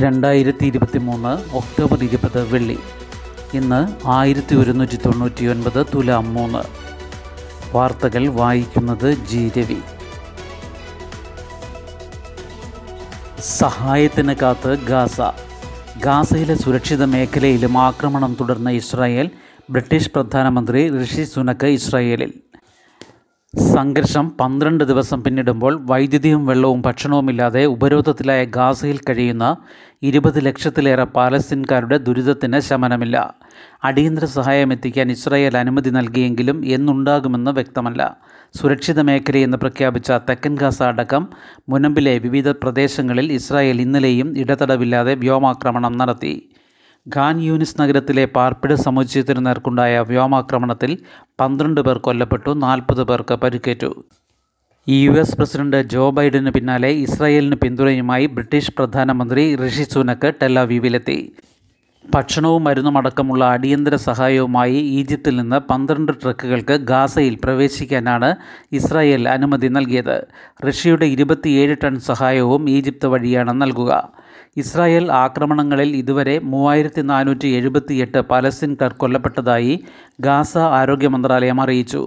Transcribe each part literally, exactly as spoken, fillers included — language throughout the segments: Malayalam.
രണ്ടായിരത്തി ഇരുപത്തി മൂന്ന് ഒക്ടോബർ ഇരുപത് വെള്ളി. ഇന്ന് ആയിരത്തി ഒരുന്നൂറ്റി തൊണ്ണൂറ്റി ഒൻപത് തുലാം മൂന്ന്. വാർത്തകൾ വായിക്കുന്നത് ജി രവി. സഹായത്തിന് കാത്ത് ഗാസ. ഗാസയിലെ സുരക്ഷിത മേഖലയിലും ആക്രമണം തുടർന്ന ഇസ്രായേൽ. ബ്രിട്ടീഷ് പ്രധാനമന്ത്രി ഋഷി സുനക് ഇസ്രായേലിൽ. സംഘർഷം പന്ത്രണ്ട് ദിവസം പിന്നിടുമ്പോൾ വൈദ്യുതിയും വെള്ളവും ഭക്ഷണവുമില്ലാതെ ഉപരോധത്തിലായ ഗാസയിൽ കഴിയുന്ന ഇരുപത് ലക്ഷത്തിലേറെ പാലസ്തീൻകാരുടെ ദുരിതത്തിന് ശമനമില്ല. അടിയന്തര സഹായം എത്തിക്കാൻ ഇസ്രായേൽ അനുമതി നൽകിയെങ്കിലും എന്നുണ്ടാകുമെന്ന് വ്യക്തമല്ല. സുരക്ഷിത മേഖലയെന്ന് പ്രഖ്യാപിച്ച തെക്കൻ ഗാസ അടക്കം മുനമ്പിലെ വിവിധ പ്രദേശങ്ങളിൽ ഇസ്രായേൽ ഇന്നലെയും ഇടതടവില്ലാതെ വ്യോമാക്രമണം നടത്തി. ഖാൻ യൂനിസ് നഗരത്തിലെ പാർപ്പിട സമുച്ചയത്തിനു നേർക്കുണ്ടായ വ്യോമാക്രമണത്തിൽ പന്ത്രണ്ട് പേർ കൊല്ലപ്പെട്ടു, നാൽപ്പത് പേർക്ക് പരിക്കേറ്റു. യു എസ് പ്രസിഡന്റ് ജോ ബൈഡന് പിന്നാലെ ഇസ്രായേലിന് പിന്തുണയുമായി ബ്രിട്ടീഷ് പ്രധാനമന്ത്രി ഋഷി സുനക് ടെല്ലവീവിലെത്തി. ഭക്ഷണവും മരുന്നുമടക്കമുള്ള അടിയന്തര സഹായവുമായി ഈജിപ്തിൽ നിന്ന് പന്ത്രണ്ട് ട്രക്കുകൾക്ക് ഗാസയിൽ പ്രവേശിക്കാനാണ് ഇസ്രായേൽ അനുമതി നൽകിയത്. റഷ്യയുടെ ഇരുപത്തിയേഴ് ടൺ സഹായവും ഈജിപ്ത് വഴിയാണ് നൽകുക. ഇസ്രായേൽ ആക്രമണങ്ങളിൽ ഇതുവരെ മൂവായിരത്തി നാനൂറ്റി എഴുപത്തിയെട്ട് പാലസ്തീൻകാർ കൊല്ലപ്പെട്ടതായി ഗാസ ആരോഗ്യ മന്ത്രാലയം അറിയിച്ചു.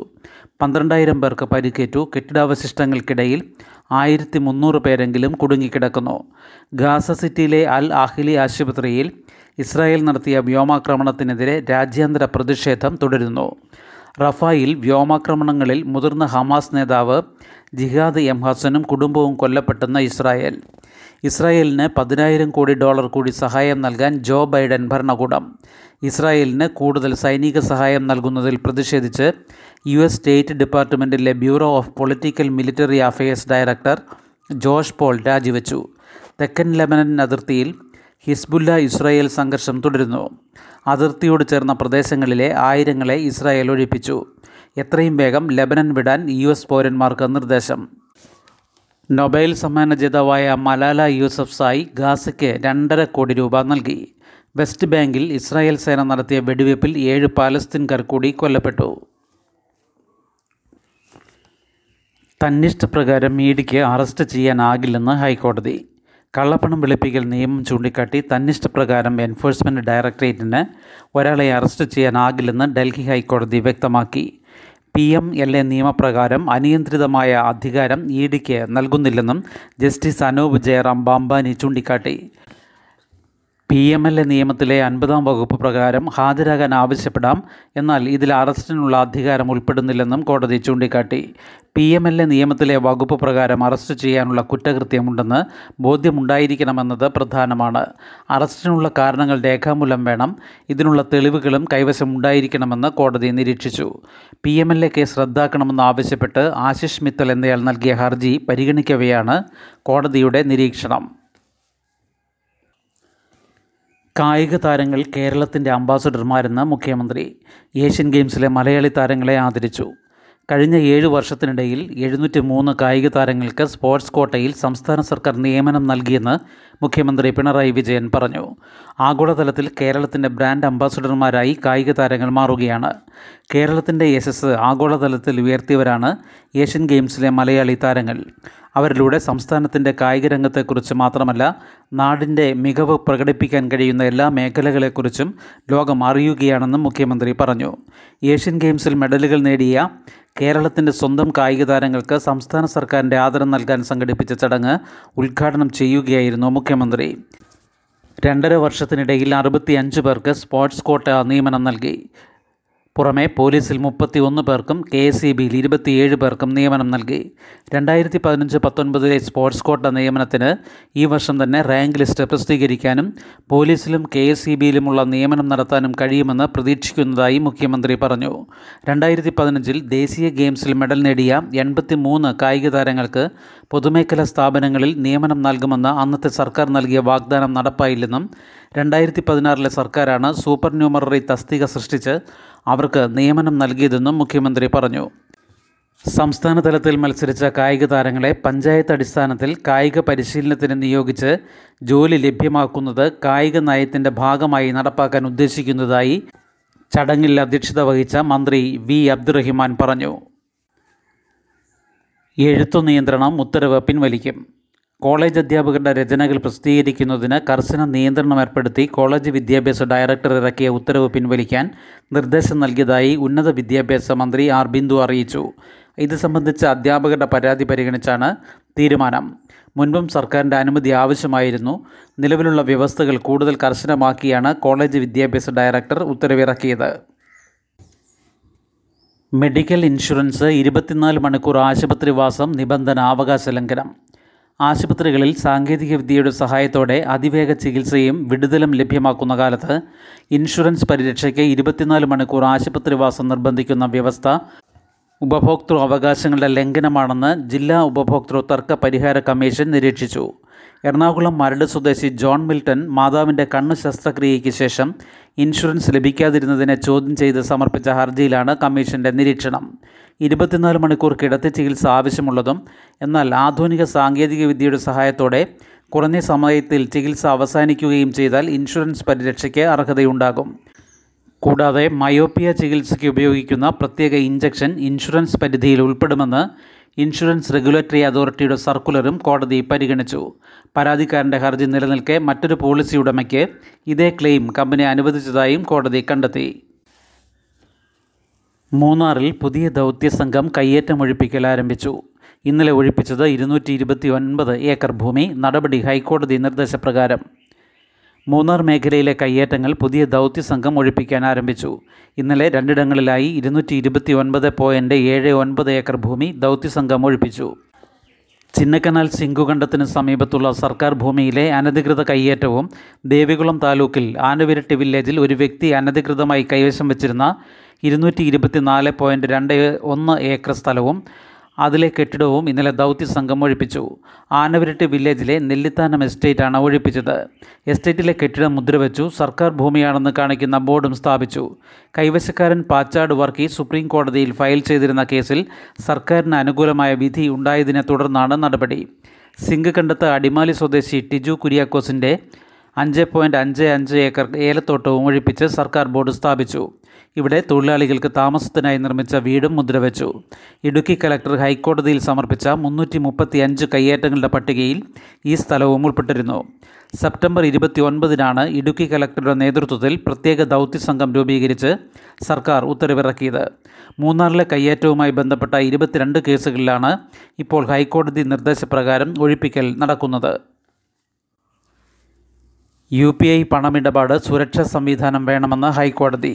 പന്ത്രണ്ടായിരം പേർക്ക് പരിക്കേറ്റു. കെട്ടിടാവശിഷ്ടങ്ങൾക്കിടയിൽ ആയിരത്തി മുന്നൂറ് പേരെങ്കിലും കുടുങ്ങിക്കിടക്കുന്നു. ഗാസ സിറ്റിയിലെ അൽ അഹ്ലി ആശുപത്രിയിൽ ഇസ്രായേൽ നടത്തിയ വ്യോമാക്രമണത്തിനെതിരെ രാജ്യാന്തര പ്രതിഷേധം തുടരുന്നു. റഫായിൽ വ്യോമാക്രമണങ്ങളിൽ മുതിർന്ന ഹമാസ് നേതാവ് ജിഹാദ് എം ഹസനും കുടുംബവും കൊല്ലപ്പെട്ടെന്ന് ഇസ്രായേൽ. ഇസ്രായേലിന് പതിനായിരം കോടി ഡോളർ കൂടി സഹായം നൽകാൻ ജോ ബൈഡൻ ഭരണകൂടം. ഇസ്രായേലിന് കൂടുതൽ സൈനിക സഹായം നൽകുന്നതിൽ പ്രതിഷേധിച്ച് യു എസ് സ്റ്റേറ്റ് ഡിപ്പാർട്ട്മെൻറ്റിലെ bureau of political military affairs director Josh Paul രാജിവെച്ചു. തെക്കൻ ലെബനൻ അതിർത്തിയിൽ ഹിസ്ബുല്ല ഇസ്രായേൽ സംഘർഷം തുടരുന്നു. അതിർത്തിയോട് ചേർന്ന പ്രദേശങ്ങളിലെ ആയിരങ്ങളെ ഇസ്രായേൽ ഒഴിപ്പിച്ചു. എത്രയും വേഗം ലെബനൻ വിടാൻ യു എസ് പൗരന്മാർക്ക് നിർദ്ദേശം. നൊബേൽ സമ്മാന ജേതാവായ മലാല യൂസഫ്സായി ഗാസയ്ക്ക് രണ്ടര കോടി രൂപ നൽകി. വെസ്റ്റ് ബാങ്കിൽ ഇസ്രായേൽ സേന നടത്തിയ വെടിവയ്പ്പിൽ ഏഴ് പാലസ്തീൻകാർ കൂടി കൊല്ലപ്പെട്ടു. തന്നിഷ്ടപ്രകാരം ഇഡിക്ക് അറസ്റ്റ് ചെയ്യാനാകില്ലെന്ന് ഹൈക്കോടതി. കള്ളപ്പണം വെളുപ്പിക്കൽ നിയമം ചൂണ്ടിക്കാട്ടി തന്നിഷ്ടപ്രകാരം എൻഫോഴ്സ്മെൻറ്റ് ഡയറക്ടറേറ്റിന് ഒരാളെ അറസ്റ്റ് ചെയ്യാനാകില്ലെന്ന് ഡൽഹി ഹൈക്കോടതി വ്യക്തമാക്കി. പി എം എൽ എ നിയമപ്രകാരം അനിയന്ത്രിതമായ അധികാരം ഇ ഡിക്ക് നൽകുന്നില്ലെന്നും ജസ്റ്റിസ് അനൂപ് ജയറാം ബാംബാനി ചൂണ്ടിക്കാട്ടി. പി എം എൽ എ നിയമത്തിലെ അൻപതാം വകുപ്പ് പ്രകാരം ഹാജരാകാൻ ആവശ്യപ്പെടാം, എന്നാൽ ഇതിൽ അറസ്റ്റിനുള്ള അധികാരം ഉൾപ്പെടുന്നില്ലെന്നും കോടതി ചൂണ്ടിക്കാട്ടി. പി എം എൽ എ നിയമത്തിലെ വകുപ്പ് പ്രകാരം അറസ്റ്റ് ചെയ്യാനുള്ള കുറ്റകൃത്യമുണ്ടെന്ന് ബോധ്യമുണ്ടായിരിക്കണമെന്നത് പ്രധാനമാണ്. അറസ്റ്റിനുള്ള കാരണങ്ങൾ രേഖാമൂലം വേണം, ഇതിനുള്ള തെളിവുകളും കൈവശമുണ്ടായിരിക്കണമെന്ന് കോടതി നിരീക്ഷിച്ചു. P M L A case റദ്ദാക്കണമെന്നാവശ്യപ്പെട്ട് ആശിഷ് മിത്തൽ എന്നയാൾ നൽകിയ ഹർജി പരിഗണിക്കവെയാണ് കോടതിയുടെ നിരീക്ഷണം. കായിക താരങ്ങൾ കേരളത്തിൻ്റെ അംബാസഡർമാരെന്ന് മുഖ്യമന്ത്രി. ഏഷ്യൻ ഗെയിംസിലെ മലയാളി താരങ്ങളെ ആദരിച്ചു. കഴിഞ്ഞ ഏഴ് വർഷത്തിനിടയിൽ എഴുന്നൂറ്റി മൂന്ന് കായിക താരങ്ങൾക്ക് സ്പോർട്സ് കോട്ടയിൽ സംസ്ഥാന സർക്കാർ നിയമനം നൽകിയെന്ന് മുഖ്യമന്ത്രി പിണറായി വിജയൻ പറഞ്ഞു. ആഗോളതലത്തിൽ കേരളത്തിൻ്റെ ബ്രാൻഡ് അംബാസഡർമാരായി കായിക താരങ്ങൾ മാറുകയാണ്. കേരളത്തിൻ്റെ യശസ്സ് ആഗോളതലത്തിൽ ഉയർത്തിയവരാണ് ഏഷ്യൻ ഗെയിംസിലെ മലയാളി താരങ്ങൾ. അവരിലൂടെ സംസ്ഥാനത്തിൻ്റെ കായിക രംഗത്തെക്കുറിച്ച് മാത്രമല്ല, നാടിൻ്റെ മികവ് പ്രകടിപ്പിക്കാൻ കഴിയുന്ന എല്ലാ മേഖലകളെക്കുറിച്ചും ലോകം അറിയുകയാണെന്നും മുഖ്യമന്ത്രി പറഞ്ഞു. ഏഷ്യൻ ഗെയിംസിൽ മെഡലുകൾ നേടിയ കേരളത്തിൻ്റെ സ്വന്തം കായിക താരങ്ങൾക്ക് സംസ്ഥാന സർക്കാരിൻ്റെ ആദരം നൽകാൻ സംഘടിപ്പിച്ച ചടങ്ങ് ഉദ്ഘാടനം ചെയ്യുകയായിരുന്നു മുഖ്യമന്ത്രി. രണ്ടര വർഷത്തിനിടയിൽ അറുപത്തി അഞ്ച് പേർക്ക് സ്പോർട്സ് കോട്ട നിയമനം നൽകി. പുറമെ പോലീസിൽ മുപ്പത്തി ഒന്ന് പേർക്കും കെ എസ് ഇ ബിയിൽ ഇരുപത്തിയേഴ് പേർക്കും നിയമനം നൽകി. രണ്ടായിരത്തി പതിനഞ്ച് പത്തൊൻപതിലെ സ്പോർട്സ് കോട്ട നിയമനത്തിന് ഈ വർഷം തന്നെ റാങ്ക് ലിസ്റ്റ് പ്രസിദ്ധീകരിക്കാനും പോലീസിലും കെ എസ് ഇ ബിയിലുമുള്ള നിയമനം നടത്താനും കഴിയുമെന്ന് പ്രതീക്ഷിക്കുന്നതായി മുഖ്യമന്ത്രി പറഞ്ഞു. രണ്ടായിരത്തി പതിനഞ്ചിൽ ദേശീയ ഗെയിംസിൽ മെഡൽ നേടിയ എൺപത്തി മൂന്ന് കായിക താരങ്ങൾക്ക് പൊതുമേഖലാ സ്ഥാപനങ്ങളിൽ നിയമനം നൽകുമെന്ന് അന്നത്തെ സർക്കാർ നൽകിയ വാഗ്ദാനം നടപ്പായില്ലെന്നും രണ്ടായിരത്തി പതിനാറിലെ സർക്കാരാണ് സൂപ്പർ ന്യൂമററി തസ്തിക സൃഷ്ടിച്ച് അവർക്ക് നിയമനം നൽകിയതെന്നും മുഖ്യമന്ത്രി പറഞ്ഞു. സംസ്ഥാന തലത്തിൽ മത്സരിച്ച കായിക താരങ്ങളെ പഞ്ചായത്ത് അടിസ്ഥാനത്തിൽ കായിക പരിശീലനത്തിന് നിയോഗിച്ച് ജോലി ലഭ്യമാക്കുന്നത് കായിക നയത്തിൻ്റെ ഭാഗമായി നടപ്പാക്കാൻ ഉദ്ദേശിക്കുന്നതായി ചടങ്ങിൽ അധ്യക്ഷത വഹിച്ച മന്ത്രി വി അബ്ദുറഹിമാൻ പറഞ്ഞു. എഴുത്തു നിയന്ത്രണം ഉത്തരവ് പിൻവലിക്കും. കോളേജ് അധ്യാപകരുടെ രചനകൾ പ്രസിദ്ധീകരിക്കുന്നതിന് കർശന നിയന്ത്രണം ഏർപ്പെടുത്തി കോളേജ് വിദ്യാഭ്യാസ ഡയറക്ടർ ഇറക്കിയ ഉത്തരവ് പിൻവലിക്കാൻ നിർദ്ദേശം നൽകിയതായി ഉന്നത വിദ്യാഭ്യാസ മന്ത്രി ആർ ബിന്ദു അറിയിച്ചു. ഇത് സംബന്ധിച്ച അധ്യാപകരുടെ പരാതി പരിഗണിച്ചാണ് തീരുമാനം. മുൻപും സർക്കാരിൻ്റെ അനുമതി ആവശ്യമായിരുന്നു. നിലവിലുള്ള വ്യവസ്ഥകൾ കൂടുതൽ കർശനമാക്കിയാണ് കോളേജ് വിദ്യാഭ്യാസ ഡയറക്ടർ ഉത്തരവിറക്കിയത്. മെഡിക്കൽ ഇൻഷുറൻസ്, ഇരുപത്തിനാല് മണിക്കൂർ ആശുപത്രിവാസം, നിബന്ധന അവകാശ ലംഘനം. ആശുപത്രികളിൽ സാങ്കേതികവിദ്യയുടെ സഹായത്തോടെ അതിവേഗ ചികിത്സയും വിടുതലും ലഭ്യമാക്കുന്ന കാലത്ത് ഇൻഷുറൻസ് പരിരക്ഷയ്ക്ക് ഇരുപത്തിനാല് മണിക്കൂർ ആശുപത്രിവാസം നിർബന്ധിക്കുന്ന വ്യവസ്ഥ ഉപഭോക്തൃ അവകാശങ്ങളുടെ ലംഘനമാണെന്ന് ജില്ലാ ഉപഭോക്തൃ തർക്ക പരിഹാര കമ്മീഷൻ നിരീക്ഷിച്ചു. എറണാകുളം മരട് സ്വദേശി ജോൺ മിൽട്ടൺ മാതാവിൻ്റെ കണ്ണ് ശസ്ത്രക്രിയയ്ക്ക് ശേഷം ഇൻഷുറൻസ് ലഭിക്കാതിരുന്നതിനെ ചോദ്യം ചെയ്ത് സമർപ്പിച്ച ഹർജിയിലാണ് കമ്മീഷൻ്റെ നിരീക്ഷണം. ഇരുപത്തിനാല് മണിക്കൂർ കിടത്തി ചികിത്സ ആവശ്യമുള്ളതും എന്നാൽ ആധുനിക സാങ്കേതികവിദ്യയുടെ സഹായത്തോടെ കുറഞ്ഞ സമയത്തിൽ ചികിത്സ അവസാനിക്കുകയും ചെയ്താൽ ഇൻഷുറൻസ് പരിരക്ഷയ്ക്ക് അർഹതയുണ്ടാകും. കൂടാതെ മയോപ്പിയ ചികിത്സയ്ക്ക് ഉപയോഗിക്കുന്ന പ്രത്യേക ഇഞ്ചക്ഷൻ ഇൻഷുറൻസ് പരിധിയിൽ ഉൾപ്പെടുമെന്ന് ഇൻഷുറൻസ് റെഗുലേറ്ററി അതോറിറ്റിയുടെ സർക്കുലറും കോടതി പരിഗണിച്ചു. പരാതിക്കാരൻ്റെ ഹർജി നിലനിൽക്കെ മറ്റൊരു പോളിസി ഉടമയ്ക്ക് ഇതേ ക്ലെയിം കമ്പനി അനുവദിച്ചതായും കോടതി കണ്ടെത്തി. മൂന്നാറിൽ പുതിയ ദൗത്യസംഘം കയ്യേറ്റം ഒഴിപ്പിക്കൽ ആരംഭിച്ചു. ഇന്നലെ ഒഴിപ്പിച്ചത് ഇരുന്നൂറ്റി ഇരുപത്തി ഒൻപത് ഏക്കർ ഭൂമി. നടപടി ഹൈക്കോടതി നിർദ്ദേശപ്രകാരം. മൂന്നാർ മേഖലയിലെ കയ്യേറ്റങ്ങൾ പുതിയ ദൗത്യസംഘം ഒഴിപ്പിക്കാൻ ആരംഭിച്ചു. ഇന്നലെ രണ്ടിടങ്ങളിലായി ഇരുന്നൂറ്റി ഇരുപത്തി ഒൻപത് പോയിൻറ്റ് ഏഴ് ഒൻപത് ഏക്കർ ഭൂമി ദൗത്യസംഘം ഒഴിപ്പിച്ചു. ചിന്നക്കനാൽ സിംഗുകണ്ടത്തിന് സമീപത്തുള്ള സർക്കാർ ഭൂമിയിലെ അനധികൃത കയ്യേറ്റവും ദേവികുളം താലൂക്കിൽ ആനുവിരട്ടി വില്ലേജിൽ ഒരു വ്യക്തി അനധികൃതമായി കൈവശം വച്ചിരുന്ന ഇരുന്നൂറ്റി ഇരുപത്തി നാല് പോയിൻറ്റ് രണ്ട് ഒന്ന് ഏക്കർ സ്ഥലവും അതിലെ കെട്ടിടവും ഇന്നലെ ദൗത്യസംഘം ഒഴിപ്പിച്ചു. ആനവരട്ടി വില്ലേജിലെ നെല്ലിത്താനം എസ്റ്റേറ്റാണ് ഒഴിപ്പിച്ചത്. എസ്റ്റേറ്റിലെ കെട്ടിടം മുദ്രവച്ചു. സർക്കാർ ഭൂമിയാണെന്ന് കാണിക്കുന്ന ബോർഡും സ്ഥാപിച്ചു. കൈവശക്കാരൻ പാച്ചാട് വർക്കി സുപ്രീം കോടതിയിൽ ഫയൽ ചെയ്തിരുന്ന കേസിൽ സർക്കാരിന് അനുകൂലമായ വിധി ഉണ്ടായതിനെ തുടർന്നാണ് നടപടി. സിംഗുകണ്ടത്ത് അടിമാലി സ്വദേശി ടിജു കുര്യാക്കോസിൻ്റെ അഞ്ച് പോയിൻറ്റ് അഞ്ച് അഞ്ച് ഏക്കർ ഏലത്തോട്ടവും ഒഴിപ്പിച്ച് സർക്കാർ ബോർഡ് സ്ഥാപിച്ചു. ഇവിടെ തൊഴിലാളികൾക്ക് താമസത്തിനായി നിർമ്മിച്ച വീടും മുദ്രവച്ചു. ഇടുക്കി കലക്ടർ ഹൈക്കോടതിയിൽ സമർപ്പിച്ച മുന്നൂറ്റി മുപ്പത്തി അഞ്ച് കയ്യേറ്റങ്ങളുടെ പട്ടികയിൽ ഈ സ്ഥലവും ഉൾപ്പെട്ടിരുന്നു. സെപ്റ്റംബർ ഇരുപത്തി ഒൻപതിനാണ് ഇടുക്കി കലക്ടറുടെ നേതൃത്വത്തിൽ പ്രത്യേക ദൗത്യസംഘം രൂപീകരിച്ച് സർക്കാർ ഉത്തരവിറക്കിയത്. മൂന്നാറിലെ കയ്യേറ്റവുമായി ബന്ധപ്പെട്ട ഇരുപത്തിരണ്ട് കേസുകളിലാണ് ഇപ്പോൾ ഹൈക്കോടതി നിർദ്ദേശപ്രകാരം ഒഴിപ്പിക്കൽ നടക്കുന്നത്. യു പി ഐ പണമിടപാട് സുരക്ഷാ സംവിധാനം വേണമെന്ന് ഹൈക്കോടതി.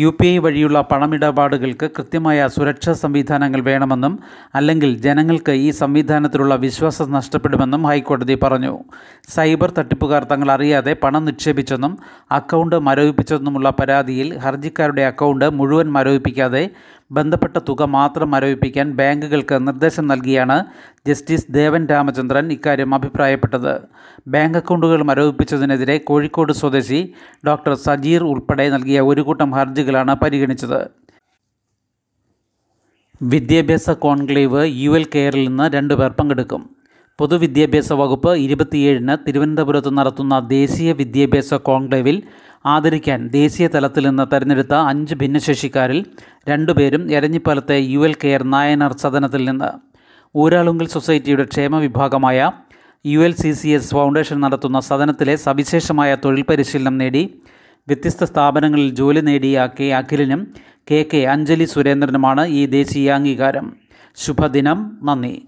യു പി ഐ വഴിയുള്ള പണമിടപാടുകൾക്ക് കൃത്യമായ സുരക്ഷാ സംവിധാനങ്ങൾ വേണമെന്നും അല്ലെങ്കിൽ ജനങ്ങൾക്ക് ഈ സംവിധാനത്തിലുള്ള വിശ്വാസം നഷ്ടപ്പെടുമെന്നും ഹൈക്കോടതി പറഞ്ഞു. സൈബർ തട്ടിപ്പുകാർ തങ്ങൾ അറിയാതെ പണം നിക്ഷേപിച്ചെന്നും അക്കൗണ്ട് മരവിപ്പിച്ചെന്നുമുള്ള പരാതിയിൽ ഹർജിക്കാരുടെ അക്കൗണ്ട് മുഴുവൻ മരവിപ്പിക്കാതെ ബന്ധപ്പെട്ട തുക മാത്രം മരവിപ്പിക്കാൻ ബാങ്കുകൾക്ക് നിർദ്ദേശം നൽകിയാണ് ജസ്റ്റിസ് ദേവൻ രാമചന്ദ്രൻ ഇക്കാര്യം അഭിപ്രായപ്പെട്ടത്. ബാങ്ക് അക്കൗണ്ടുകൾ മരവിപ്പിച്ചതിനെതിരെ കോഴിക്കോട് സ്വദേശി ഡോക്ടർ സജീർ ഉൾപ്പെടെ നൽകിയ ഒരു കൂട്ടം ഹർജികളാണ് പരിഗണിച്ചത്. വിദ്യാഭ്യാസ കോൺക്ലേവ് യു എൽ കെയറിൽ നിന്ന് രണ്ടുപേർ പങ്കെടുക്കും. പൊതുവിദ്യാഭ്യാസ വകുപ്പ് ഇരുപത്തിയേഴിന് തിരുവനന്തപുരത്ത് നടത്തുന്ന ദേശീയ വിദ്യാഭ്യാസ കോൺക്ലേവിൽ ആദരിക്കാൻ ദേശീയ തലത്തിൽ നിന്ന് തെരഞ്ഞെടുത്ത അഞ്ച് ഭിന്നശേഷിക്കാരിൽ രണ്ടുപേരും എരഞ്ഞിപ്പാലത്തെ യു എൽ കെയർ നായനാർ സദനത്തിൽ നിന്ന്. ഊരാളുങ്കൽ സൊസൈറ്റിയുടെ ക്ഷേമ വിഭാഗമായ U L C C S foundation നടത്തുന്ന സദനത്തിലെ സവിശേഷമായ തൊഴിൽ പരിശീലനം നേടി വ്യത്യസ്ത സ്ഥാപനങ്ങളിൽ ജോലി നേടിയ കെ അഖിലിനും കെ കെ അഞ്ജലി സുരേന്ദ്രനുമാണ് ഈ ദേശീയ അംഗീകാരം. ശുഭദിനം. നന്ദി.